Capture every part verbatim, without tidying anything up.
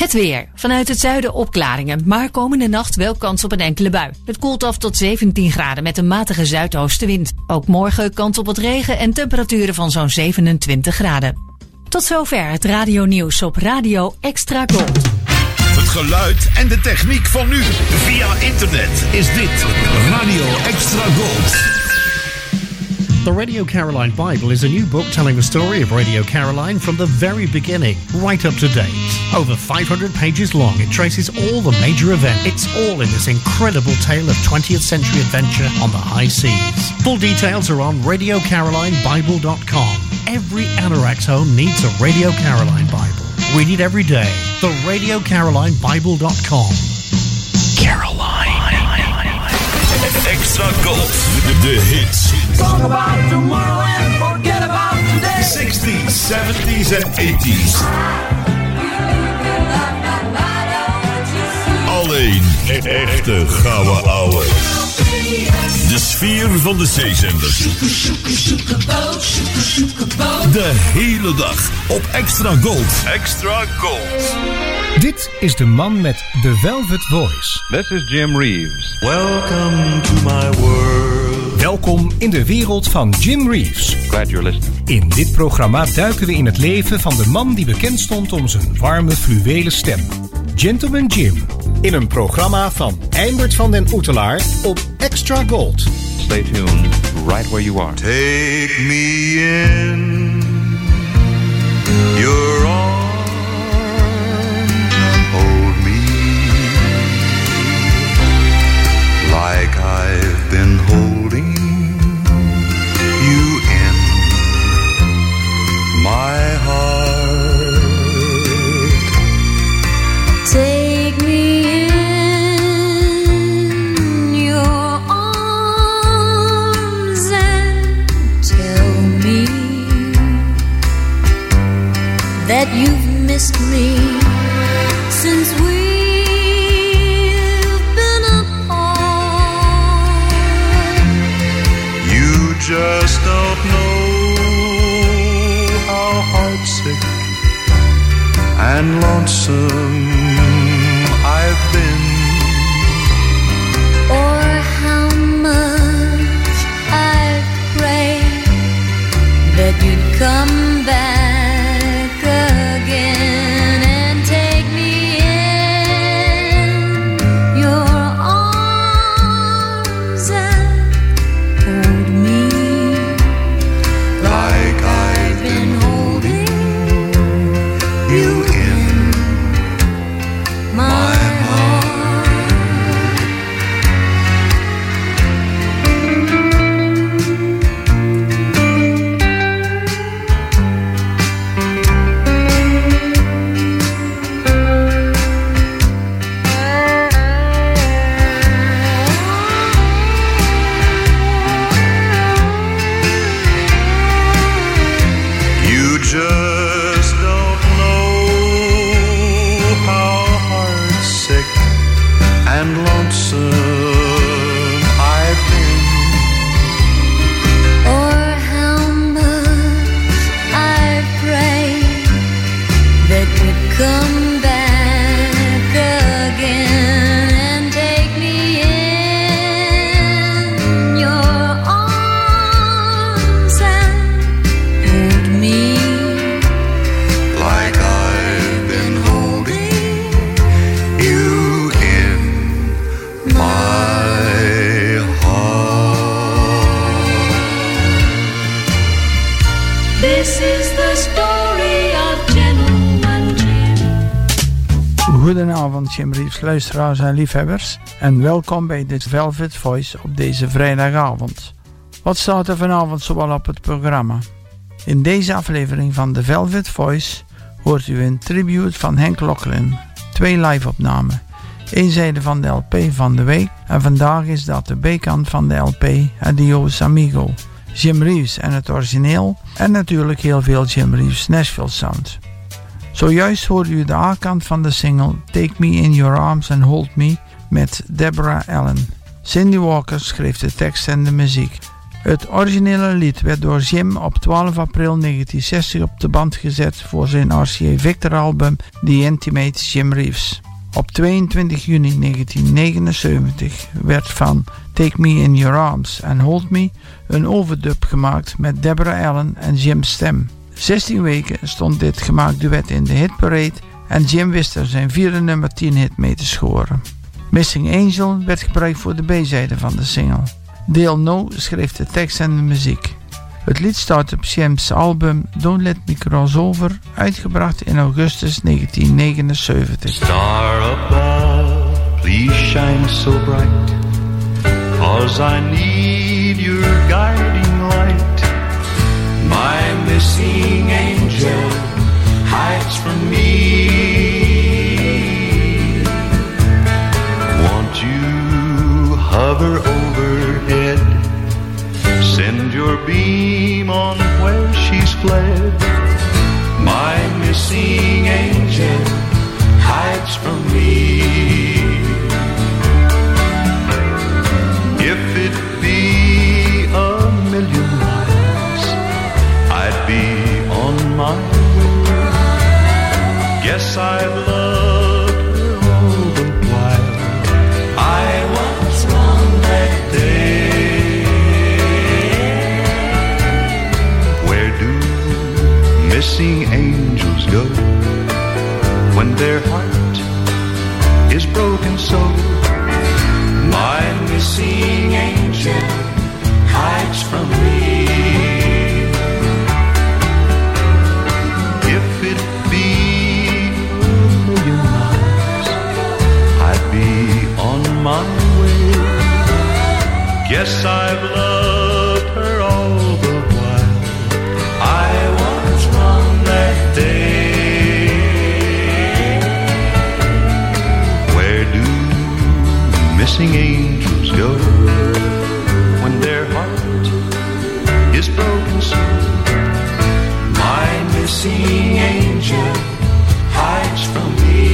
Het weer. Vanuit het zuiden opklaringen, maar komende nacht wel kans op een enkele bui. Het koelt af tot zeventien graden met een matige zuidoostenwind. Ook morgen kans op wat regen en temperaturen van zo'n zevenentwintig graden. Tot zover het radionieuws op Radio Extra Gold. Het geluid en de techniek van nu. Via internet is dit Radio Extra Gold. The Radio Caroline Bible is a new book telling the story of Radio Caroline from the very beginning, right up to date. Over five hundred pages long, it traces all the major events. It's all in this incredible tale of twentieth century adventure on the high seas. Full details are on radio caroline bible dot com. Every anorak's home needs a Radio Caroline Bible. Read it every day. The radio caroline bible dot com. Caroline. Extra Gold, the hits. Talk about tomorrow and forget about today. sixties, seventies and eighties. Alleen echte gouden ouwe. De sfeer van de zeezenders. De hele dag op Extra Gold. Extra Gold. Dit is de man met de Velvet Voice. This is Jim Reeves. Welcome to my world. Welkom in de wereld van Jim Reeves. Glad you're listening. In dit programma duiken we in het leven van de man die bekend stond om zijn warme, fluwelen stem. Gentleman Jim. In een programma van Eimbert van den Oetelaar op Extra Gold. Stay tuned, right where you are. Take me in your arms. Like I've been holding you in my heart. Take me in your arms and tell me that you've missed me since we just don't know how heartsick and lonesome I've been, or how much I've prayed that you'd come back again and take me in your arms and hold me. Goedenavond, Jim Reeves, luisteraars en liefhebbers, en welkom bij de Velvet Voice op deze vrijdagavond. Wat staat er vanavond zoal op het programma? In deze aflevering van de Velvet Voice hoort u een tribute van Hank Locklin. Twee live-opnamen. Eén zijde van de L P van de week, en vandaag is dat de B-kant van de L P Adios Amigo. Jim Reeves en het origineel, en natuurlijk heel veel Jim Reeves Nashville Sound. Zojuist hoorde u de A-kant van de single Take Me In Your Arms and Hold Me met Deborah Allen. Cindy Walker schreef de tekst en de muziek. Het originele lied werd door Jim op twaalf april negentien zestig op de band gezet voor zijn R C A Victor album The Intimate Jim Reeves. Op tweeëntwintig juni negentien negenenzeventig werd van Take Me In Your Arms and Hold Me een overdub gemaakt met Deborah Allen en Jim's stem. zestien weken stond dit gemaakt duet in de hitparade en Jim wist er zijn vierde nummer tien hit mee te scoren. Missing Angel werd gebruikt voor de B-zijde van de single. Dale Noe schreef de tekst en de muziek. Het lied staat op Jim's album Don't Let Me Cross Over, uitgebracht in augustus negentien negenenzeventig. Star above, please shine so bright, 'cause I need your guiding light. My missing angel hides from me. Won't you hover overhead? Send your beam on where she's fled. My missing angel hides from me. If it be a million miles, I'd be on my way. Guess I've loved her all the while. I once on that day. Missing angels go when their heart is broken so. My missing angel hides from me. If it be a million miles, I'd be on my way. Guess I've loved her all the while. I missing angels go when their heart is broken so. My missing angel hides from me.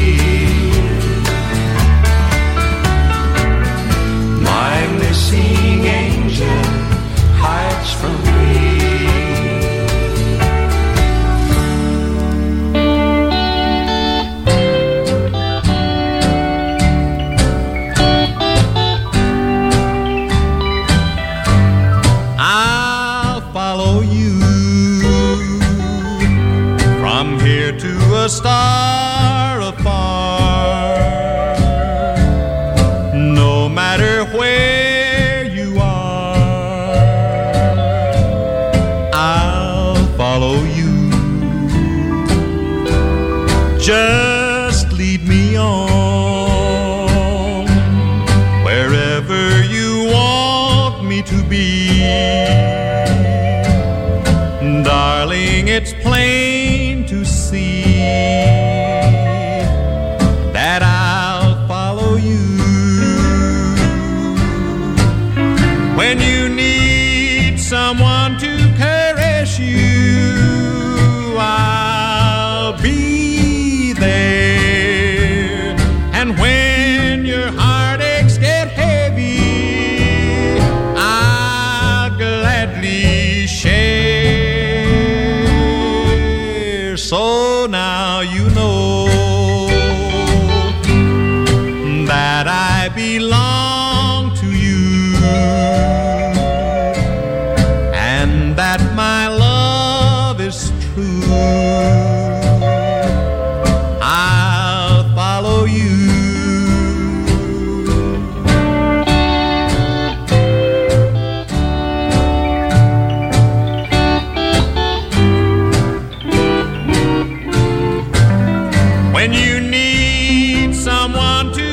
My missing angel hides from me. A star afar, no matter where you are, I'll follow you. Just lead me on wherever you want me to be. Darling, it's plain to see that I'll follow you. When you need someone to caress you, I'll be there. And when your heartaches get heavy, I'll gladly share. So now you know that I belong to you, and that my love is true. I'll follow you. When you need someone to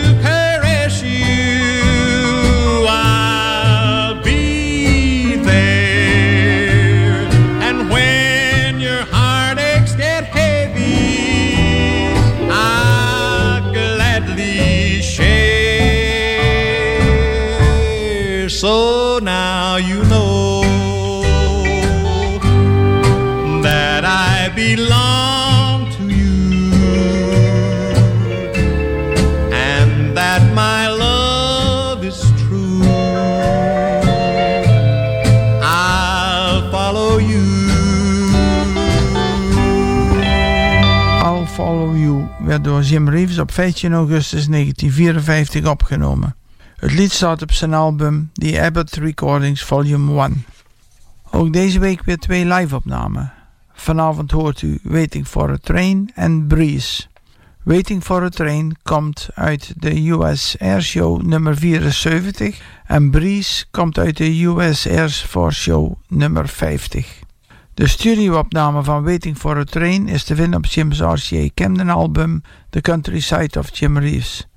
Jim Reeves op vijftien augustus negentien vierenvijftig opgenomen. Het lied staat op zijn album The Abbott Recordings Volume one. Ook deze week weer twee live-opnamen. Vanavond hoort u Waiting for a Train en Breeze. Waiting for a Train komt uit de U S Airshow nummer vierenzeventig en Breeze komt uit de U S Air Force Show nummer vijftig. De studioopname van Waiting for a Train is te vinden op Jim's R C A Camden album The Countryside of Jim Reeves.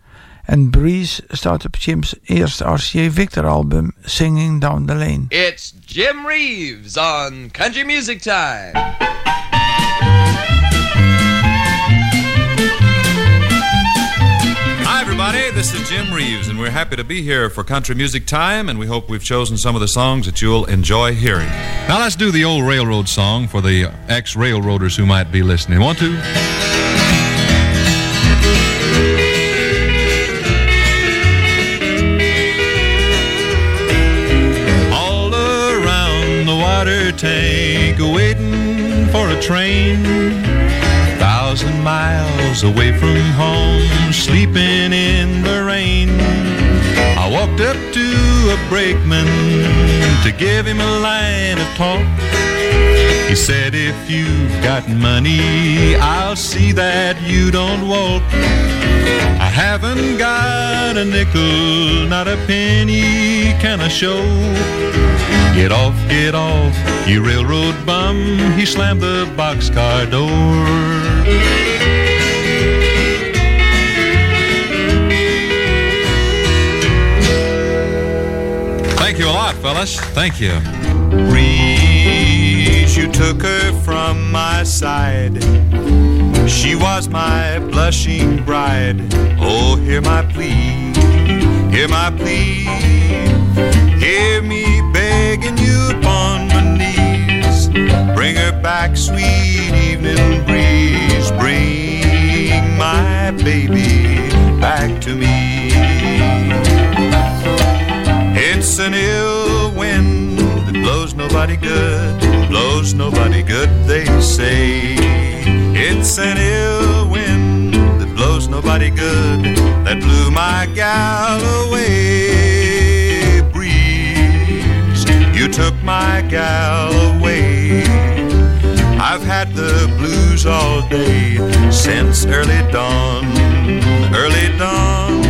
En Breeze staat op Jim's eerste R C A Victor album Singing Down the Lane. It's Jim Reeves on Country Music Time. This is Jim Reeves, and we're happy to be here for Country Music Time, and we hope we've chosen some of the songs that you'll enjoy hearing. Now let's do the old railroad song for the ex-railroaders who might be listening. Want to? All around the water tank, waiting for a train. Thousand miles away from home, sleeping in the rain. I walked up to a brakeman to give him a line of talk. He said, if you've got money, I'll see that you don't walk. I haven't got a nickel, not a penny can I show. Get off, get off, you railroad bum. He slammed the boxcar door. Thank you a lot, fellas. Thank you. Breeze, you took her from my side. She was my blushing bride. Oh, hear my plea, hear my plea. Hear me begging you upon my knees. Bring her back, sweet evening breeze. Bring my baby back to me. It's an ill wind that blows nobody good, blows nobody good, they say. It's an ill wind that blows nobody good, that blew my gal away. Breeze, you took my gal away. I've had the blues all day since early dawn, early dawn.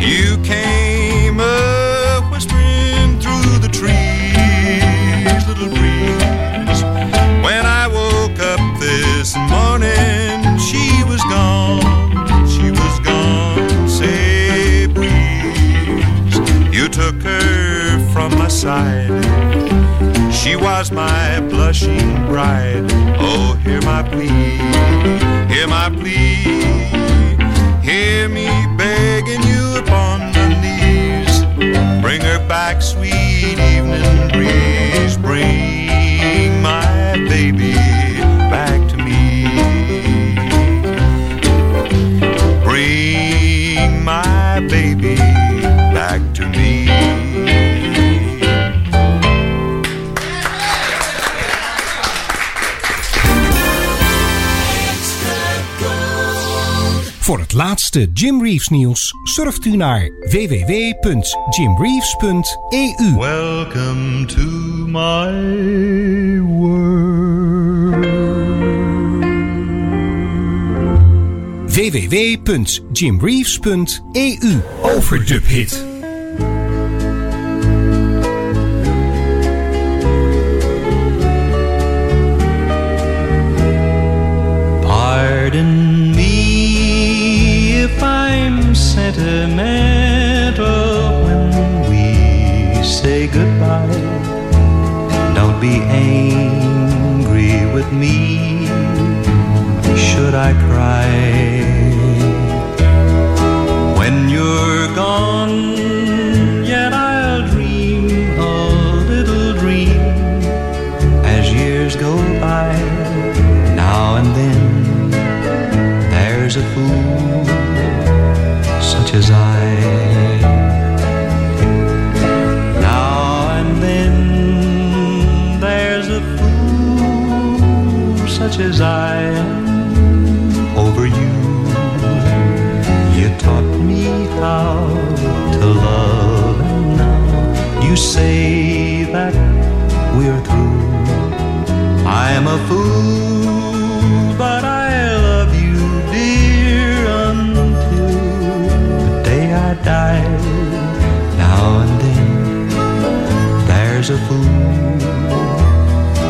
You came a-whispering through the trees, little breeze. When I woke up this morning, she was gone, she was gone. Say, breeze, you took her from my side. She was my blushing bride. Oh, hear my plea, hear my plea. Hear me begging you upon my knees. Bring her back, sweet evening breeze. Bring my baby back to me. Bring my baby back to me. Voor het laatste Jim Reeves nieuws surft u naar w w w punt jim reeves punt e u. Welcome to my world. w w w punt jim reeves punt e u. Overdub hit. Pardon. I'm sentimental when we say goodbye. Don't be angry with me. Should I cry when you're gone? Yet I'll dream a little dream as years go by. Now and then there's a fool such as I. Now and then there's a fool such as I am over you. to say that we're through. I'm a fool, but I love you, dear, until the day I die. Now and then there's a fool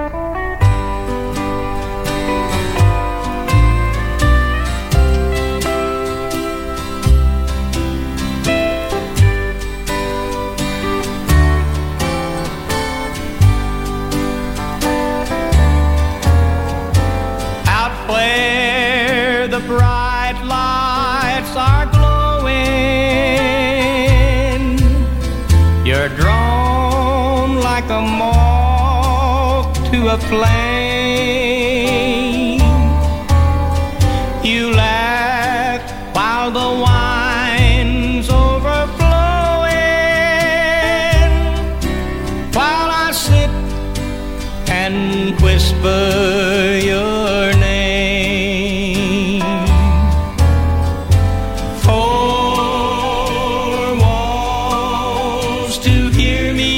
A flame. You laugh while the wine's overflowing, while I sit and whisper your name. Four walls to hear me,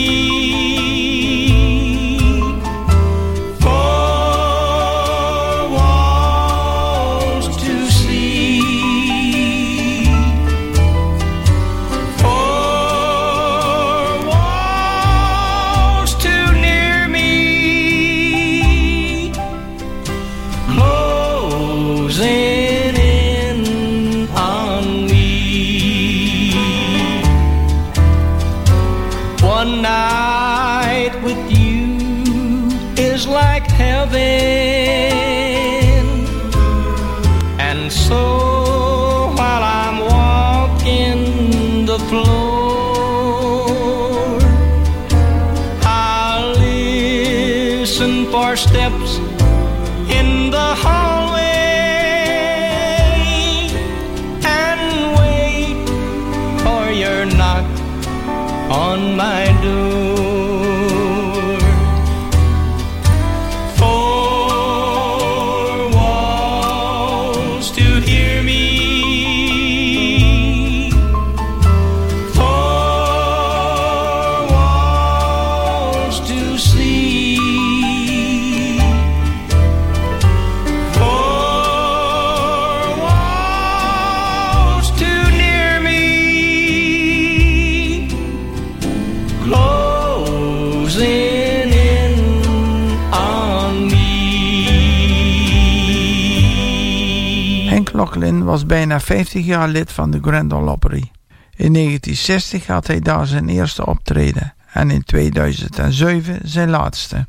steps in the hallway, and wait for your knock on my door. Four walls to hear me, four walls to see, Locklin was bijna vijftig jaar lid van de Grand Ole Opry. In negentien zestig had hij daar zijn eerste optreden en in tweeduizend zeven zijn laatste.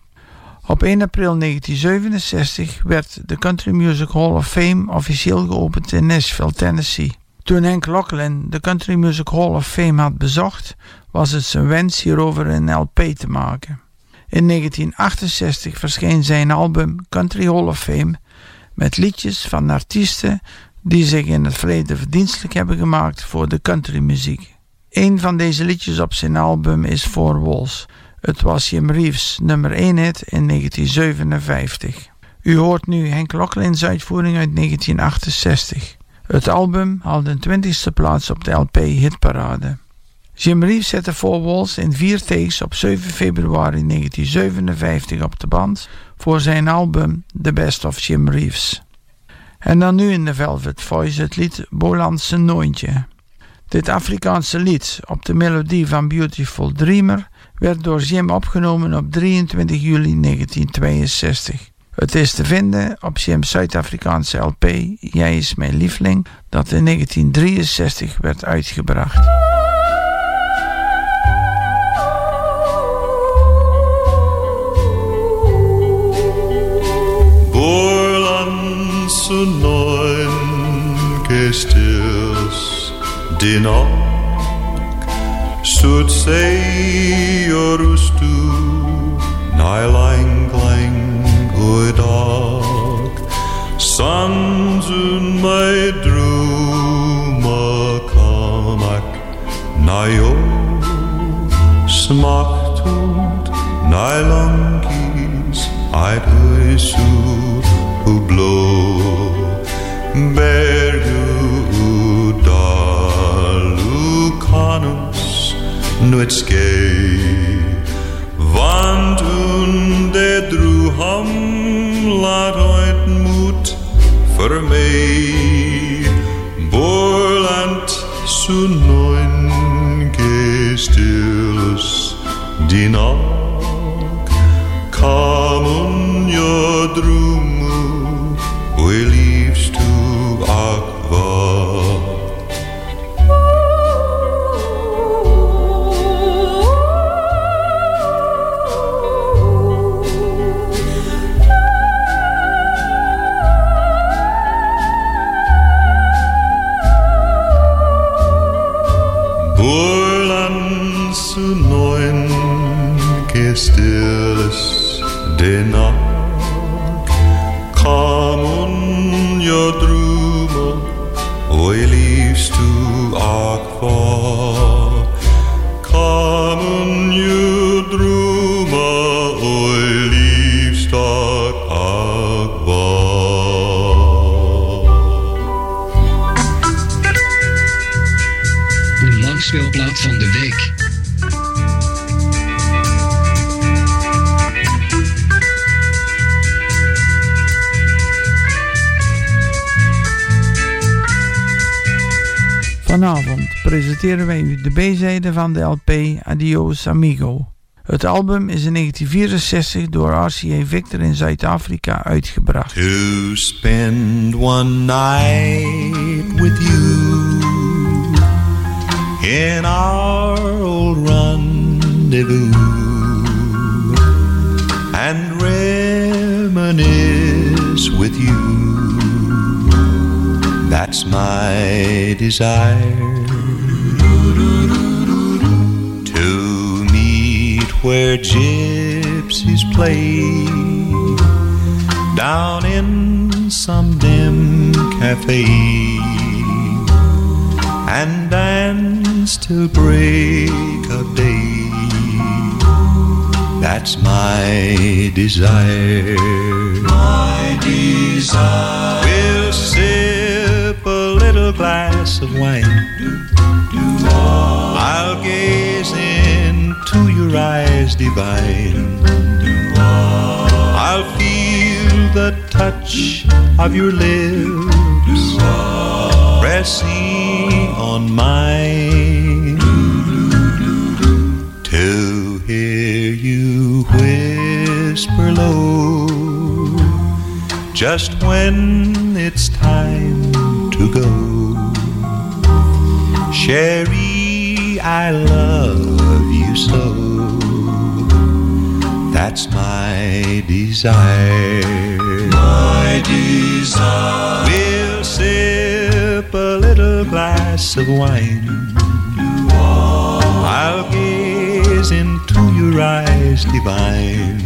Op één april negentien zevenenzestig werd de Country Music Hall of Fame officieel geopend in Nashville, Tennessee. Toen Hank Locklin de Country Music Hall of Fame had bezocht, was het zijn wens hierover een L P te maken. In negentien achtenzestig verscheen zijn album Country Hall of Fame met liedjes van artiesten die zich in het verleden verdienstelijk hebben gemaakt voor de countrymuziek. Een van deze liedjes op zijn album is Four Walls. Het was Jim Reeves' nummer één hit in negentien zevenenvijftig. U hoort nu Hank Locklin's uitvoering uit negentien achtenzestig. Het album haalde een twintigste plaats op de L P Hitparade. Jim Reeves zette Four Walls in vier takes op zeven februari negentien zevenenvijftig op de band voor zijn album The Best of Jim Reeves. En dan nu in de Velvet Voice het lied Bolan's Noontje. Dit Afrikaanse lied op de melodie van Beautiful Dreamer werd door Jim opgenomen op drieëntwintig juli negentien tweeënzestig. Het is te vinden op Jim's Zuid-Afrikaanse L P Jij is mijn lieveling, dat in negentien drieënzestig werd uitgebracht. Zu neun gestils din ok sut sei orus tu nai lang lang good ok sanzun mai druma kamak naio smacht und nai lang kies I pui su Ublo Bergu Dalucanus Nuitske Wandun de Druham Ladoit Mut Vermei Borland zu neun Gestilus Dinak Kamun Jodrum Stilles de nacht kamen je dromen, oei liefst u akwa. Kamen je dromen, oei liefst akwa. Een langspeelplaat van de week. Vanavond presenteren wij u de B-zijde van de L P Adios Amigo. Het album is in negentien vierenzestig door R C A Victor in Zuid-Afrika uitgebracht. To spend one night with you in our old rendezvous and reminisce with you. That's my desire to meet where gypsies play down in some dim cafe and dance till break of day. That's my desire. My desire. We'll sit little glass of wine. I'll gaze into your eyes divine. I'll feel the touch of your lips pressing on mine. To hear you whisper low just when it's time to go. Sherry, I love you so. That's my desire. My desire. We'll sip a little glass of wine. I'll gaze into your eyes divine.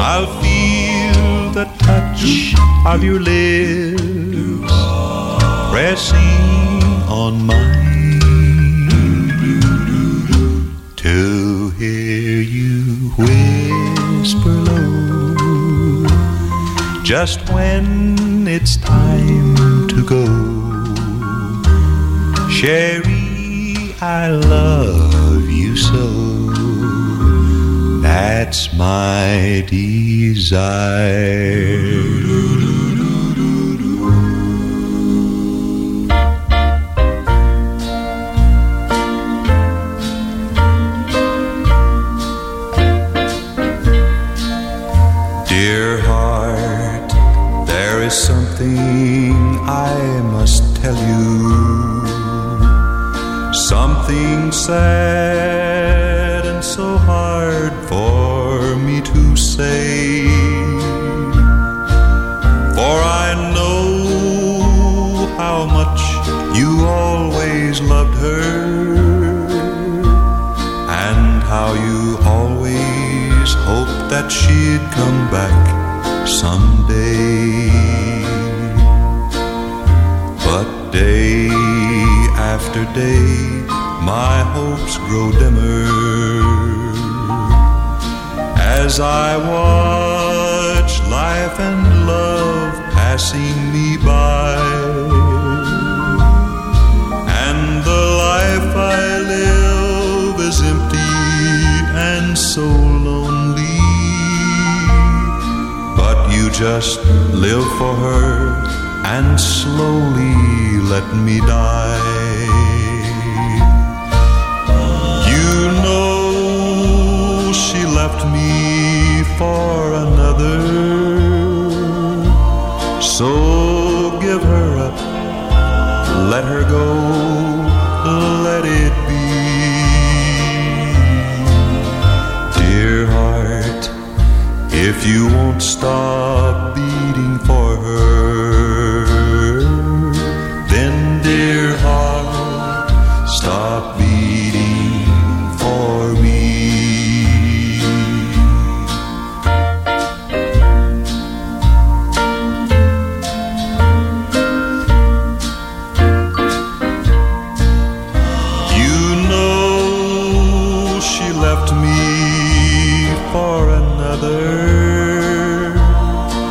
I'll feel the touch of your lips pressing on mine. To hear you whisper low just when it's time to go. Sherry, I love you so. That's my desire. I must tell you something sad and so hard for me to say. For I know how much you always loved her and how you always hoped that she'd come back someday. But day after day, my hopes grow dimmer as I watch life and love passing me by. And the life I live is empty and so lonely. But you just live for her and slowly let me die. You know she left me for another, so give her up, let her go, let it be. Dear heart, if you won't stop beating for her, stop beating for me. You know she left me for another,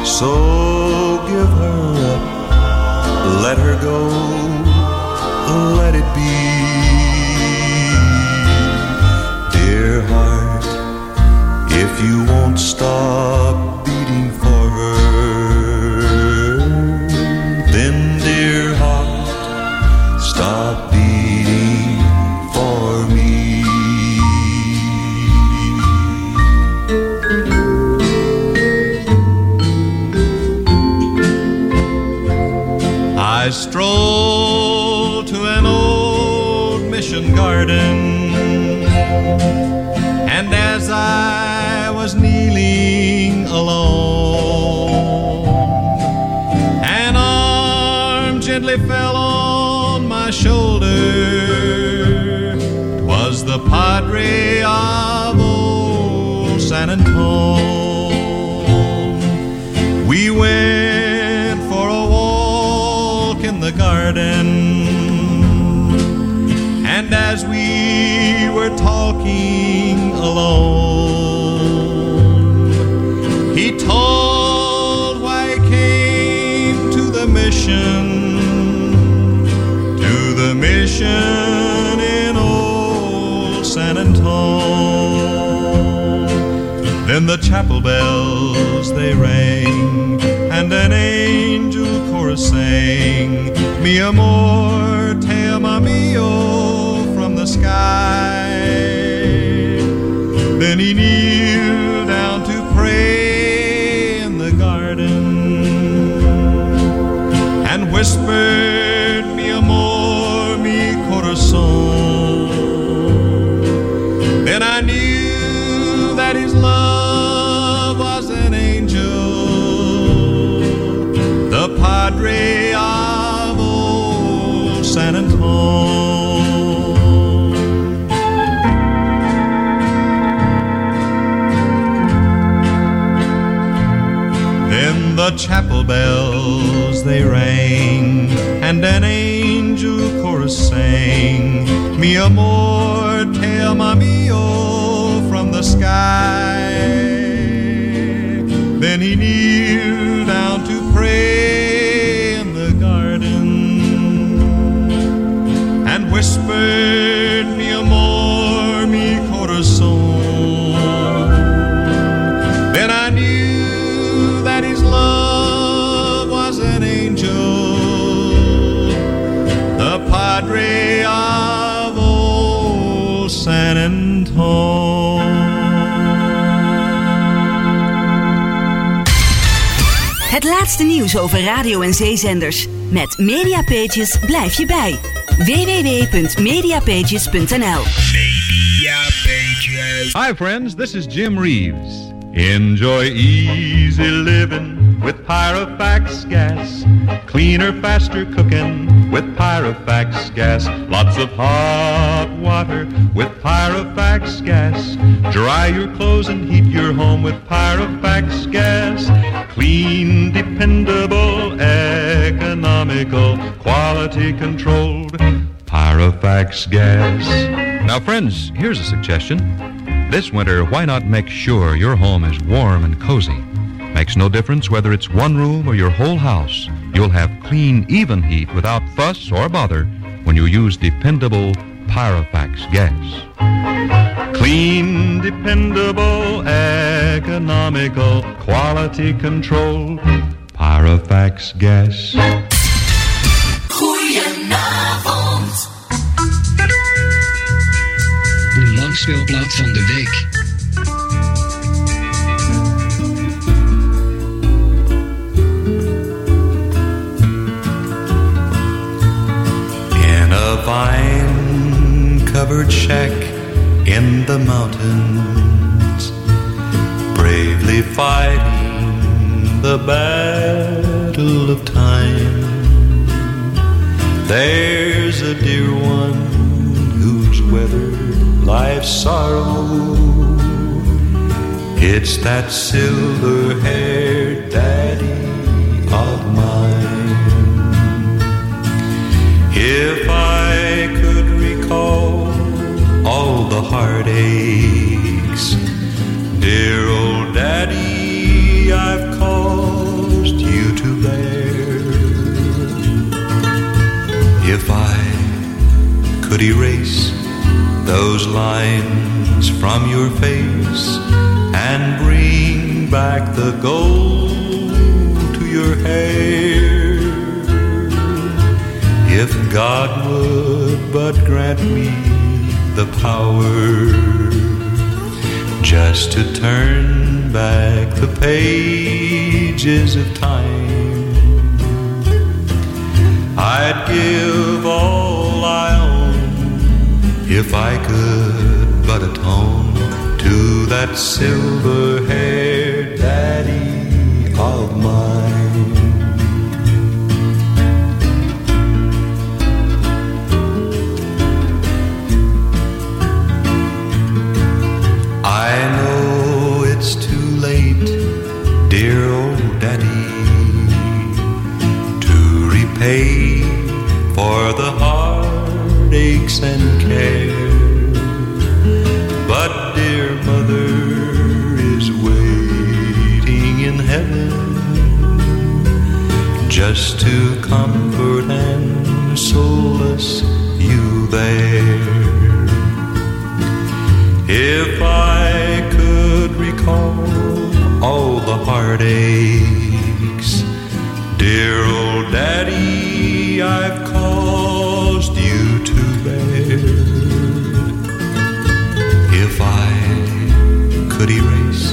so give her up, let her go, let it be. Dear heart, if you won't stop beating for her, then dear heart, stop beating for me. I stroll garden, and as I was kneeling alone, an arm gently fell on my shoulder. 'Twas the Padre of old San Antone. We went for a walk in the garden, and as we were talking alone, he told why he came to the mission, to the mission in old San Antone. Then the chapel bells they rang, and an angel chorus sang, Mi amor te ama mio, sky. Then he kneeled down to pray in the garden and whispered, Mi amor, mi corazón. Then I knew that his love was an angel, the Padre of old San Antone. The chapel bells they rang, and an angel chorus sang, Mi amor te ama mio, from the sky. Then he kneeled down to pray in the garden and whispered, Mi amor, mi corazón. Then I knew that his love was an angel, the Padre of old San Antone. Het laatste nieuws over radio- en zeezenders. Met MediaPages blijf je bij. w w w dot media pages dot n l MediaPages. Hi friends, this is Jim Reeves. Enjoy easy living with Pyrofax gas. Cleaner, faster cooking with Pyrofax gas. Lots of hot water with Pyrofax gas. Dry your clothes and heat your home with Pyrofax gas. Clean, dependable, economical, quality controlled Pyrofax gas. Now friends, here's a suggestion. This winter, why not make sure your home is warm and cozy? Makes no difference whether it's one room or your whole house. You'll have clean, even heat without fuss or bother when you use dependable Pyrofax gas. Clean, dependable, economical, quality control, Pyrofax gas. Goedenavond. Speelplaat van de week. In a vine-covered shack in the mountains, bravely fighting the battle of time, there's a dear one who's weathered life's sorrow. It's that silver-haired daddy of mine. If I could recall all the heartaches, dear old daddy, I've caused you to bear. If I could erase those lines from your face and bring back the gold to your hair, if God would but grant me the power just to turn back the pages of time, I'd give all I own if I could but atone to that silver-haired daddy of mine. I know it's too late, dear old daddy, to repay for the heartaches and but dear mother is waiting in heaven just to comfort and solace you there. If I could recall all the heartaches, dear old daddy, I've caused you to bear. If I could erase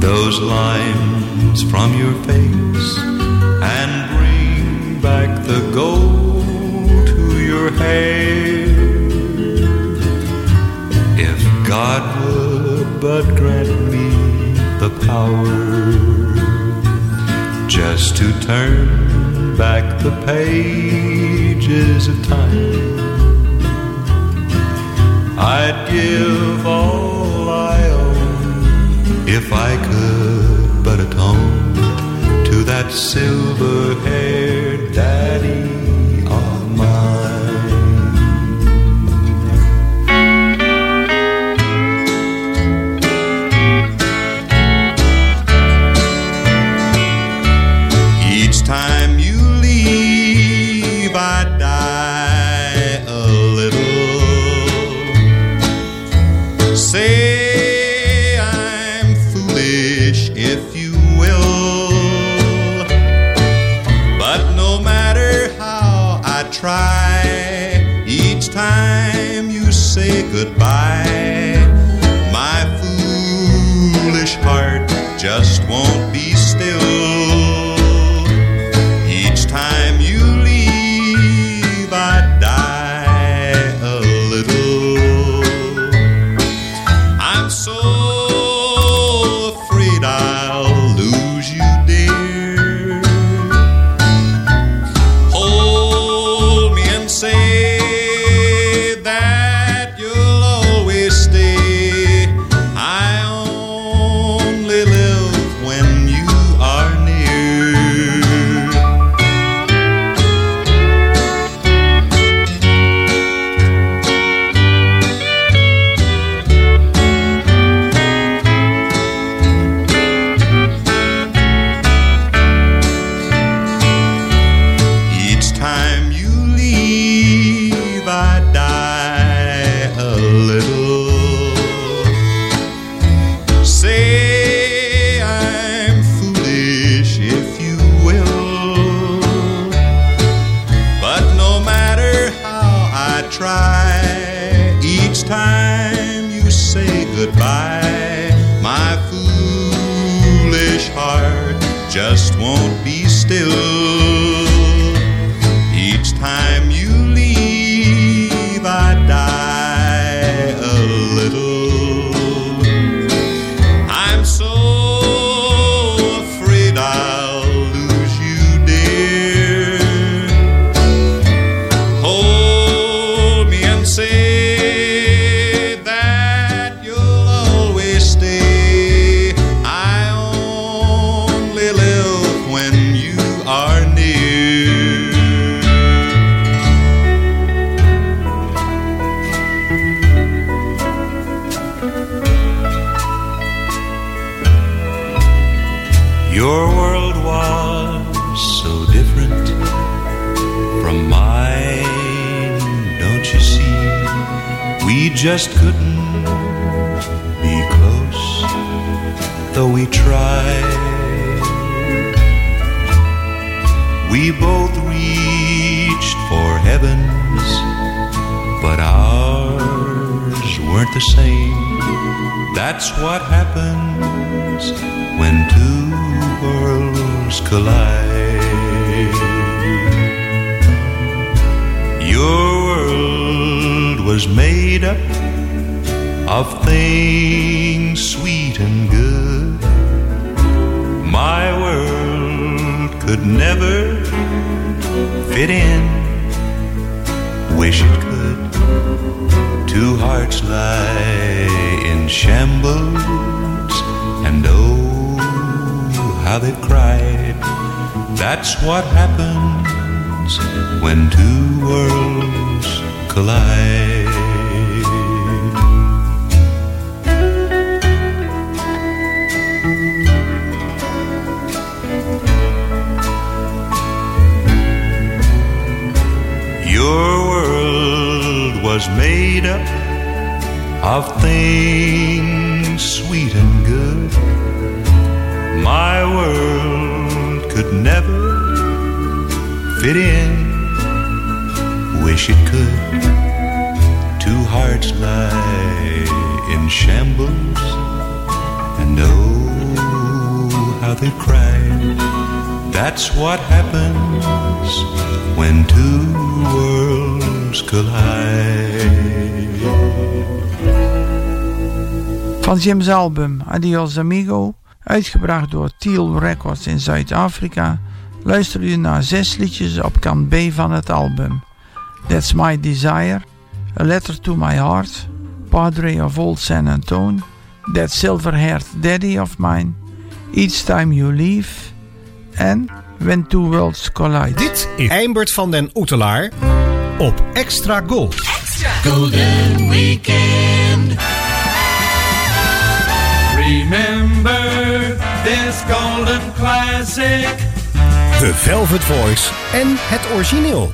those lines from your face and bring back the gold to your hair, if God would but grant me the power just to turn back the pages of time, I'd give all I own if I could but atone to that silver-haired daddy of mine. Each time you leave, I die. Say I'm foolish, if you will, but no matter how I try, each time you say goodbye, my foolish heart just won't be still. try. Each time you say goodbye, my foolish heart just won't be still. Each time you leave, I die a little. I'm so afraid I'll lose you, dear. Hold me and say that you'll always stay. I only live when you are near. Your world was so different from mine, don't you see? We just couldn't be close, though we tried. We both reached for heavens, but ours weren't the same. That's what happens when two worlds collide. Your world was made up of things sweet and good. My world could never fit in. Wish it could. Two hearts lie in shambles, and oh, how they cried. That's what happens when two worlds collide. Your world was made up of things sweet and good. My world could never fit in. Wish it could. Two hearts lie in shambles, and oh, how they cried. That's what happens when two worlds collide. Van Jim's album Adios Amigo, uitgebracht door Teal Records in Zuid-Afrika, luister u naar zes liedjes op kant B van het album. That's My Desire, A Letter to My Heart, Padre of Old San Antone, That Silver-Haired Daddy of Mine, Each Time You Leave en When Two Worlds Collide. Dit is Eimbert van den Oetelaar op Extra Gold. Extra Golden Weekend. Remember this golden classic. The Velvet Voice en het origineel.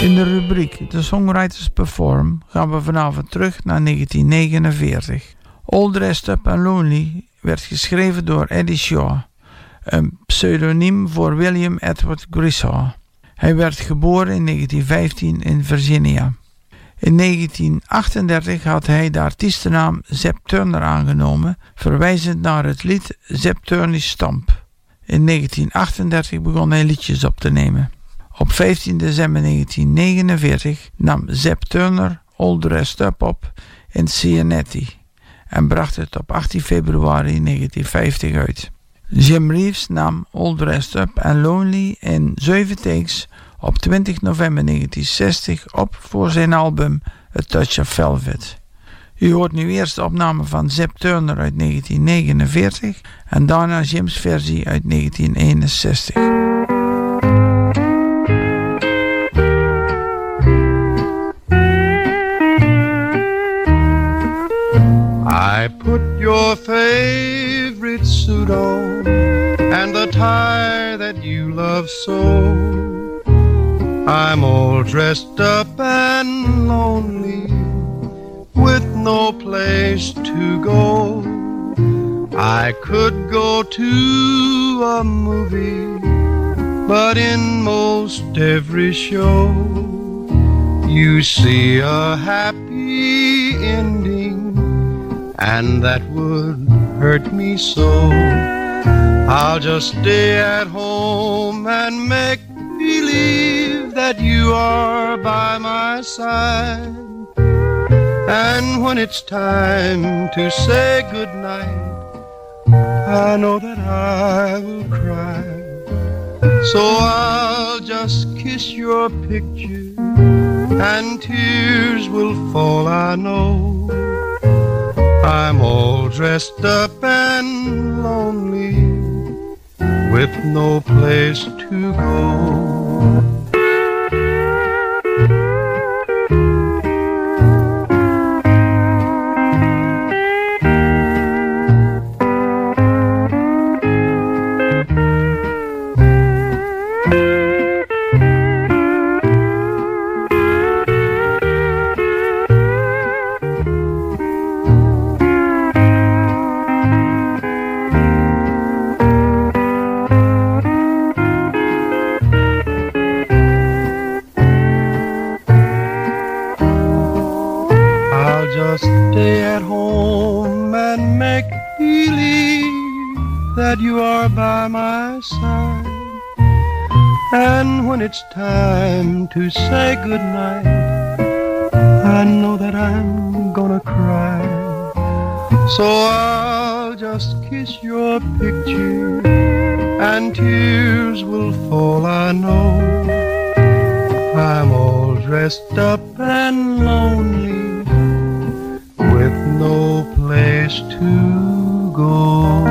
In de rubriek The Songwriters Perform gaan we vanavond terug naar negentien negenenveertig. All Dressed Up and Lonely werd geschreven door Eddie Shaw, een pseudoniem voor William Edward Grishaw. Hij werd geboren in negentien vijftien in Virginia. In negentien achtendertig had hij de artiestennaam Zeb Turner aangenomen, verwijzend naar het lied Zeb Turner's Stamp. In negentien achtendertig begon hij liedjes op te nemen. Op vijftien december negentien negenenveertig nam Zeb Turner All Dressed Up op in Cincinnati en bracht het op achttien februari negentien vijftig uit. Jim Reeves nam All Dressed Up and Lonely in zeven takes op twintig november negentien zestig op voor zijn album A Touch of Velvet. U hoort nu eerst de opname van Zeb Turner uit negentien negenenveertig en daarna Jim's versie uit negentien eenenzestig. I put your favorite suit on and the tie that you love so. I'm all dressed up and lonely, with no place to go. I could go to a movie, but in most every show, you see a happy ending, and that would hurt me so. I'll just stay at home and make believe that you are by my side. And when it's time to say goodnight, I know that I will cry. So I'll just kiss your picture, and tears will fall, I know. I'm all dressed up and lonely, with no place to go. It's time to say goodnight. I know that I'm gonna cry. So I'll just kiss your picture, and tears will fall, I know. I'm all dressed up and lonely, with no place to go.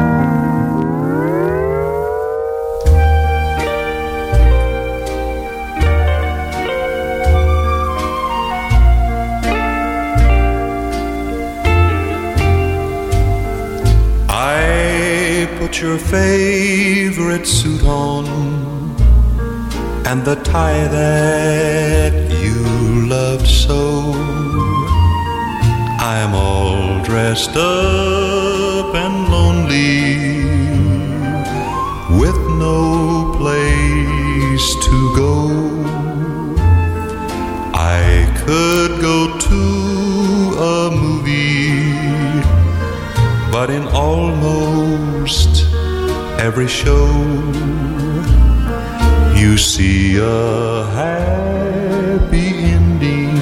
Put your favorite suit on and the tie that you loved so. I'm all dressed up and lonely, with no place to go. I could go to a movie, but in almost every show, you see a happy ending,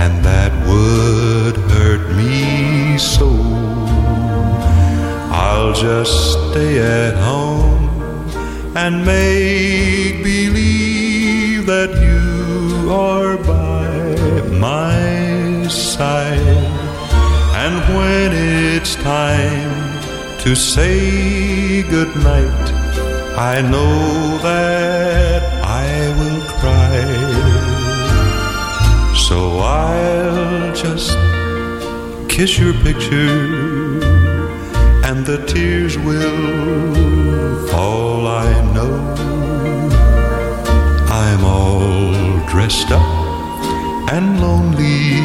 and that would hurt me so. I'll just stay at home and make believe that you are by my side. And when it's time to say goodnight, I know that I will cry. So I'll just kiss your picture, and the tears will fall, I know. I'm all dressed up and lonely,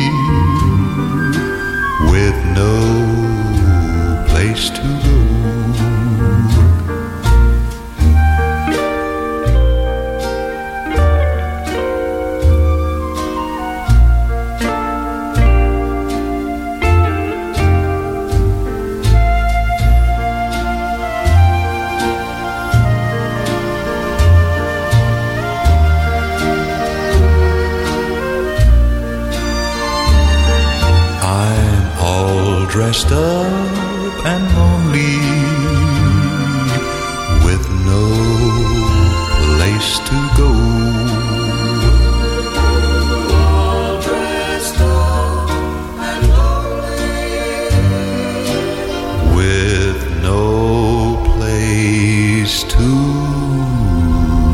with no place to go. Dressed up and lonely, with no place to go. All dressed up and lonely, with no place to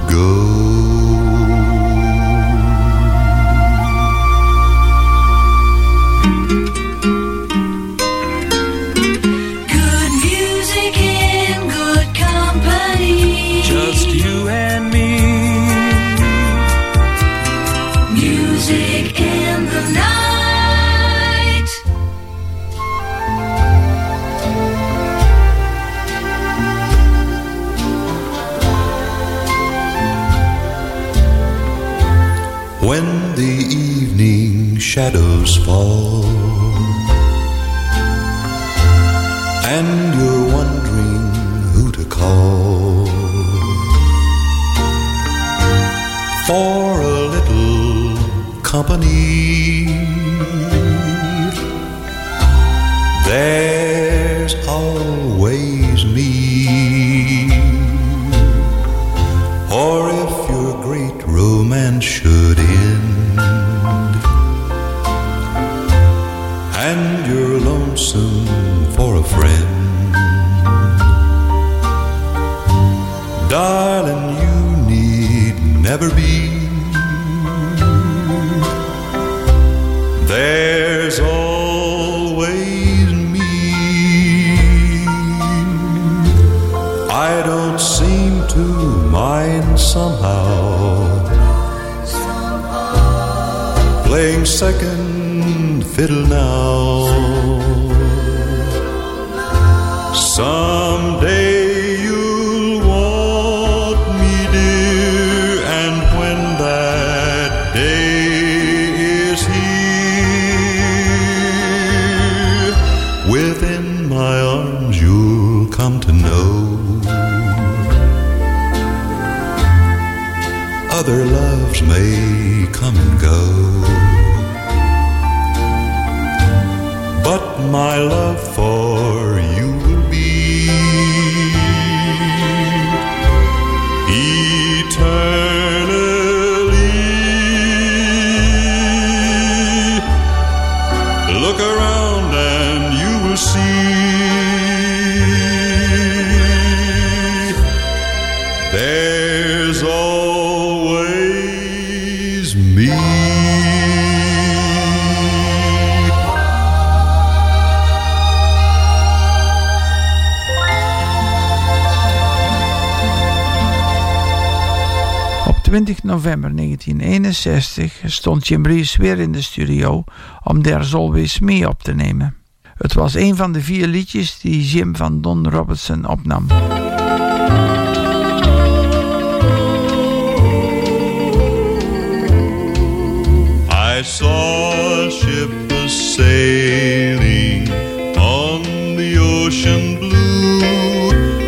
go. Just you and me. when the evening shadows fall and you're wondering who to call for a little company. There's always me. Or if your great romance should end and you're lonesome for a friend, darling, you need never be. There's always me. I don't seem to mind somehow, somehow. Playing second fiddle now. Someday you'll want me, dear, and when that day is here, within my arms you'll come to know other loves may come and go, but my love for you will eternally. Look around and you will see there's always me. twintig november negentien eenenzestig stond Jim Reeves weer in de studio om There's Always Me op te nemen. Het was een van de vier liedjes die Jim van Don Robertson opnam. I saw a ship sailing on the ocean blue.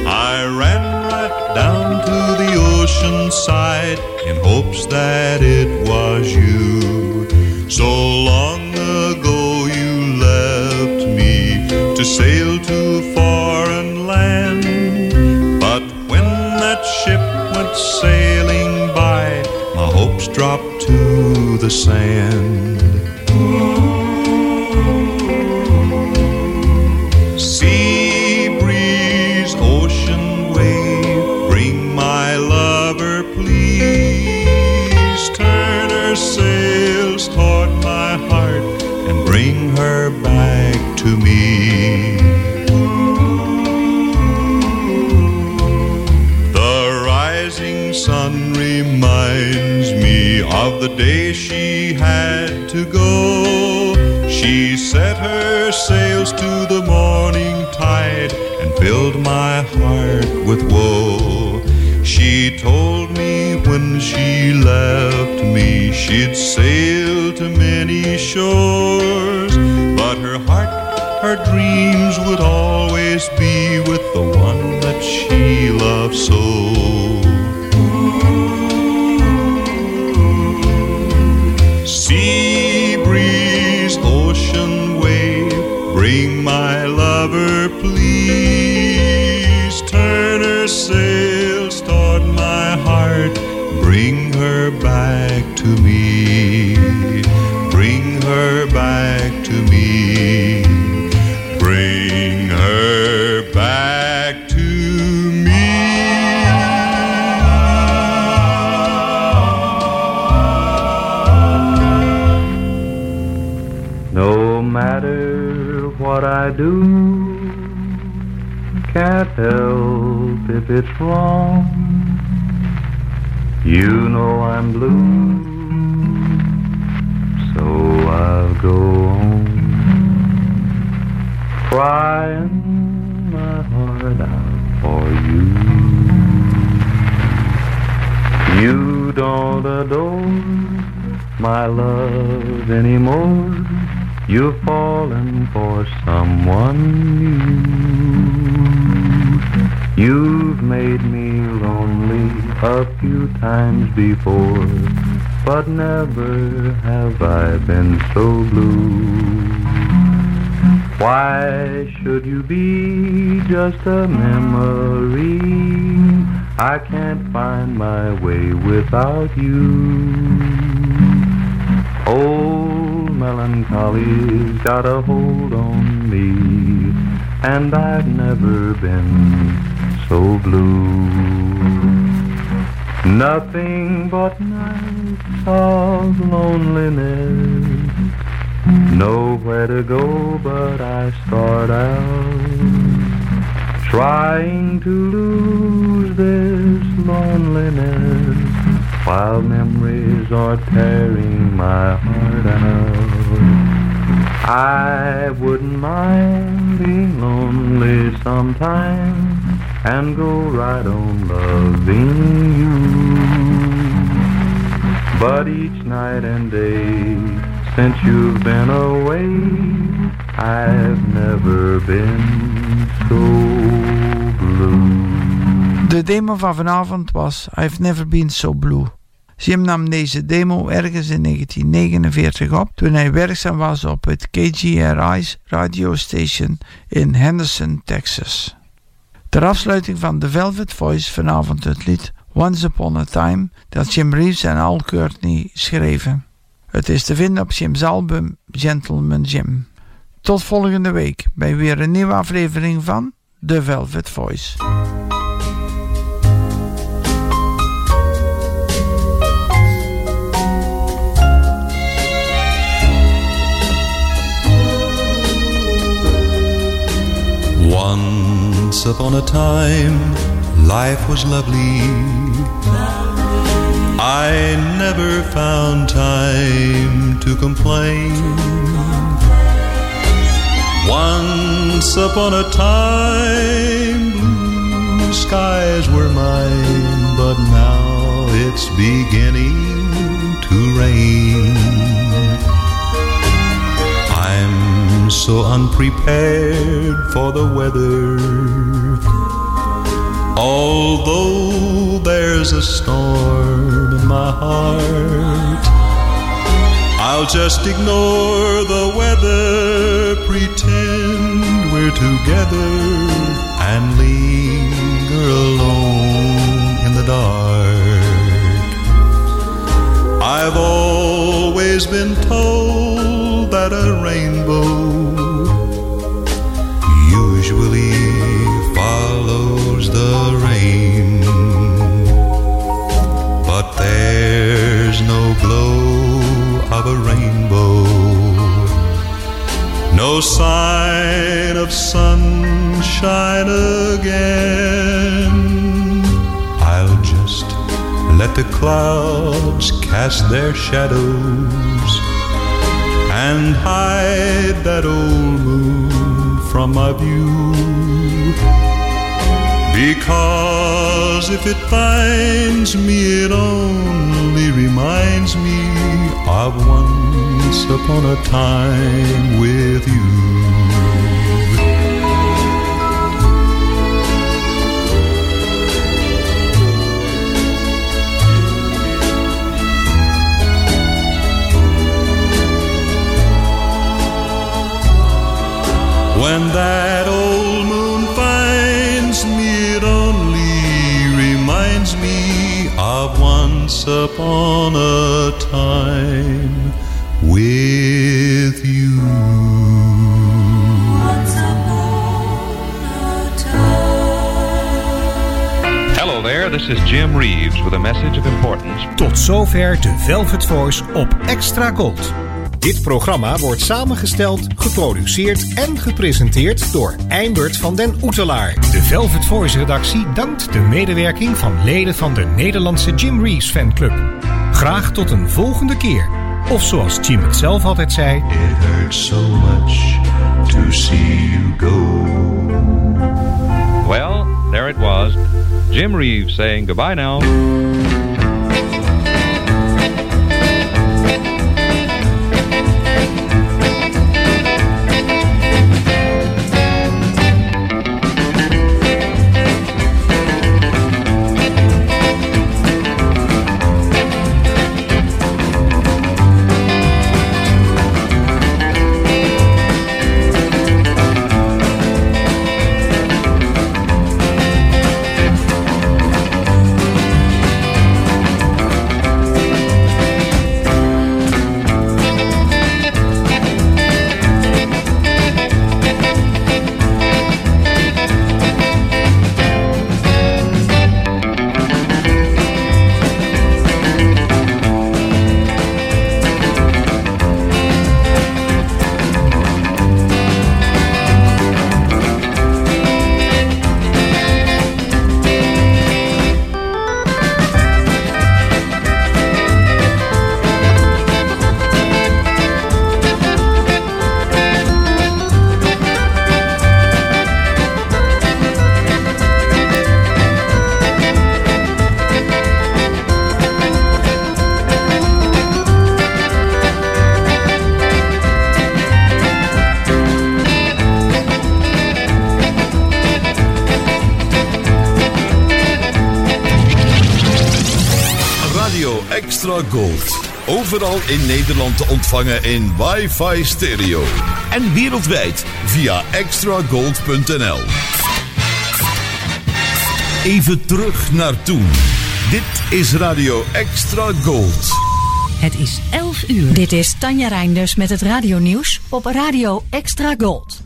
I ran right down to the ocean side in hopes that it was you. So long ago you left me to sail to a foreign land, but when that ship went sailing by, my hopes dropped to the sand. Sea breeze, ocean wave, bring my lover please. Sails toward my heart and bring her back to me. The rising sun reminds me of the day she had to go. She set her sails to the morning tide and filled my heart with woe. She told me when she left me she'd sail to many shores, but her heart, her dreams would always be with the one that she loved so. Sea breeze, ocean wave, bring my lover please. Turn her sails toward my heart, bring her back to me, bring her back to me, bring her back to me. No matter what I do, can't help if it's wrong. You know I'm blue, so I'll go on crying my heart out for you. You don't adore my love anymore. You've fallen for someone new. You've made me lonely a few times before, but never have I been so blue. Why should you be just a memory? I can't find my way without you. Old melancholy's got a hold on me, and I've never been so blue. Nothing but nights of loneliness, nowhere to go but I start out, trying to lose this loneliness, while memories are tearing my heart out. I wouldn't mind being lonely sometime, and go right on loving you. But each night and day since you've been away, I've never been so blue. De demo van vanavond was I've Never Been So Blue. Jim nam deze demo ergens in negentien negenenveertig op toen hij werkzaam was op het K G R I's radiostation in Henderson, Texas. Ter afsluiting van The Velvet Voice vanavond het lied Once Upon a Time dat Jim Reeves en Al Courtney schreven. Het is te vinden op Jim's album Gentleman Jim. Tot volgende week bij weer een nieuwe aflevering van The Velvet Voice. Once upon a time, life was lovely. I never found time to complain. Once upon a time, blue skies were mine, but now it's beginning to rain. I'm so unprepared for the weather, although there's a storm in my heart. I'll just ignore the weather, pretend we're together, and linger alone in the dark. I've always been told that a rainbow usually follows the rain, but there's no glow of a rainbow, no sign of sunshine again. I'll just let the clouds cast their shadows and hide that old moon from my view. Because if it finds me, it only reminds me of once upon a time with you. When that old moon finds me, me of once upon a time with you. Once upon a time. Hello there, this is Jim Reeves with a message of importance. Tot zover de Velvet Voice op Extra Gold. Dit programma wordt samengesteld, geproduceerd en gepresenteerd door Eimbert van den Oetelaar. De Velvet Voice-redactie dankt de medewerking van leden van de Nederlandse Jim Reeves fanclub. Graag tot een volgende keer. Of zoals Jim het zelf altijd zei... It hurts so much to see you go. Well, there it was. Jim Reeves saying goodbye now. Extra Gold. Overal in Nederland te ontvangen in wifi stereo. En wereldwijd via extra gold punt n l. Even terug naar toen. Dit is Radio Extra Gold. Het is elf uur. Dit is Tanja Reinders met het radionieuws op Radio Extra Gold.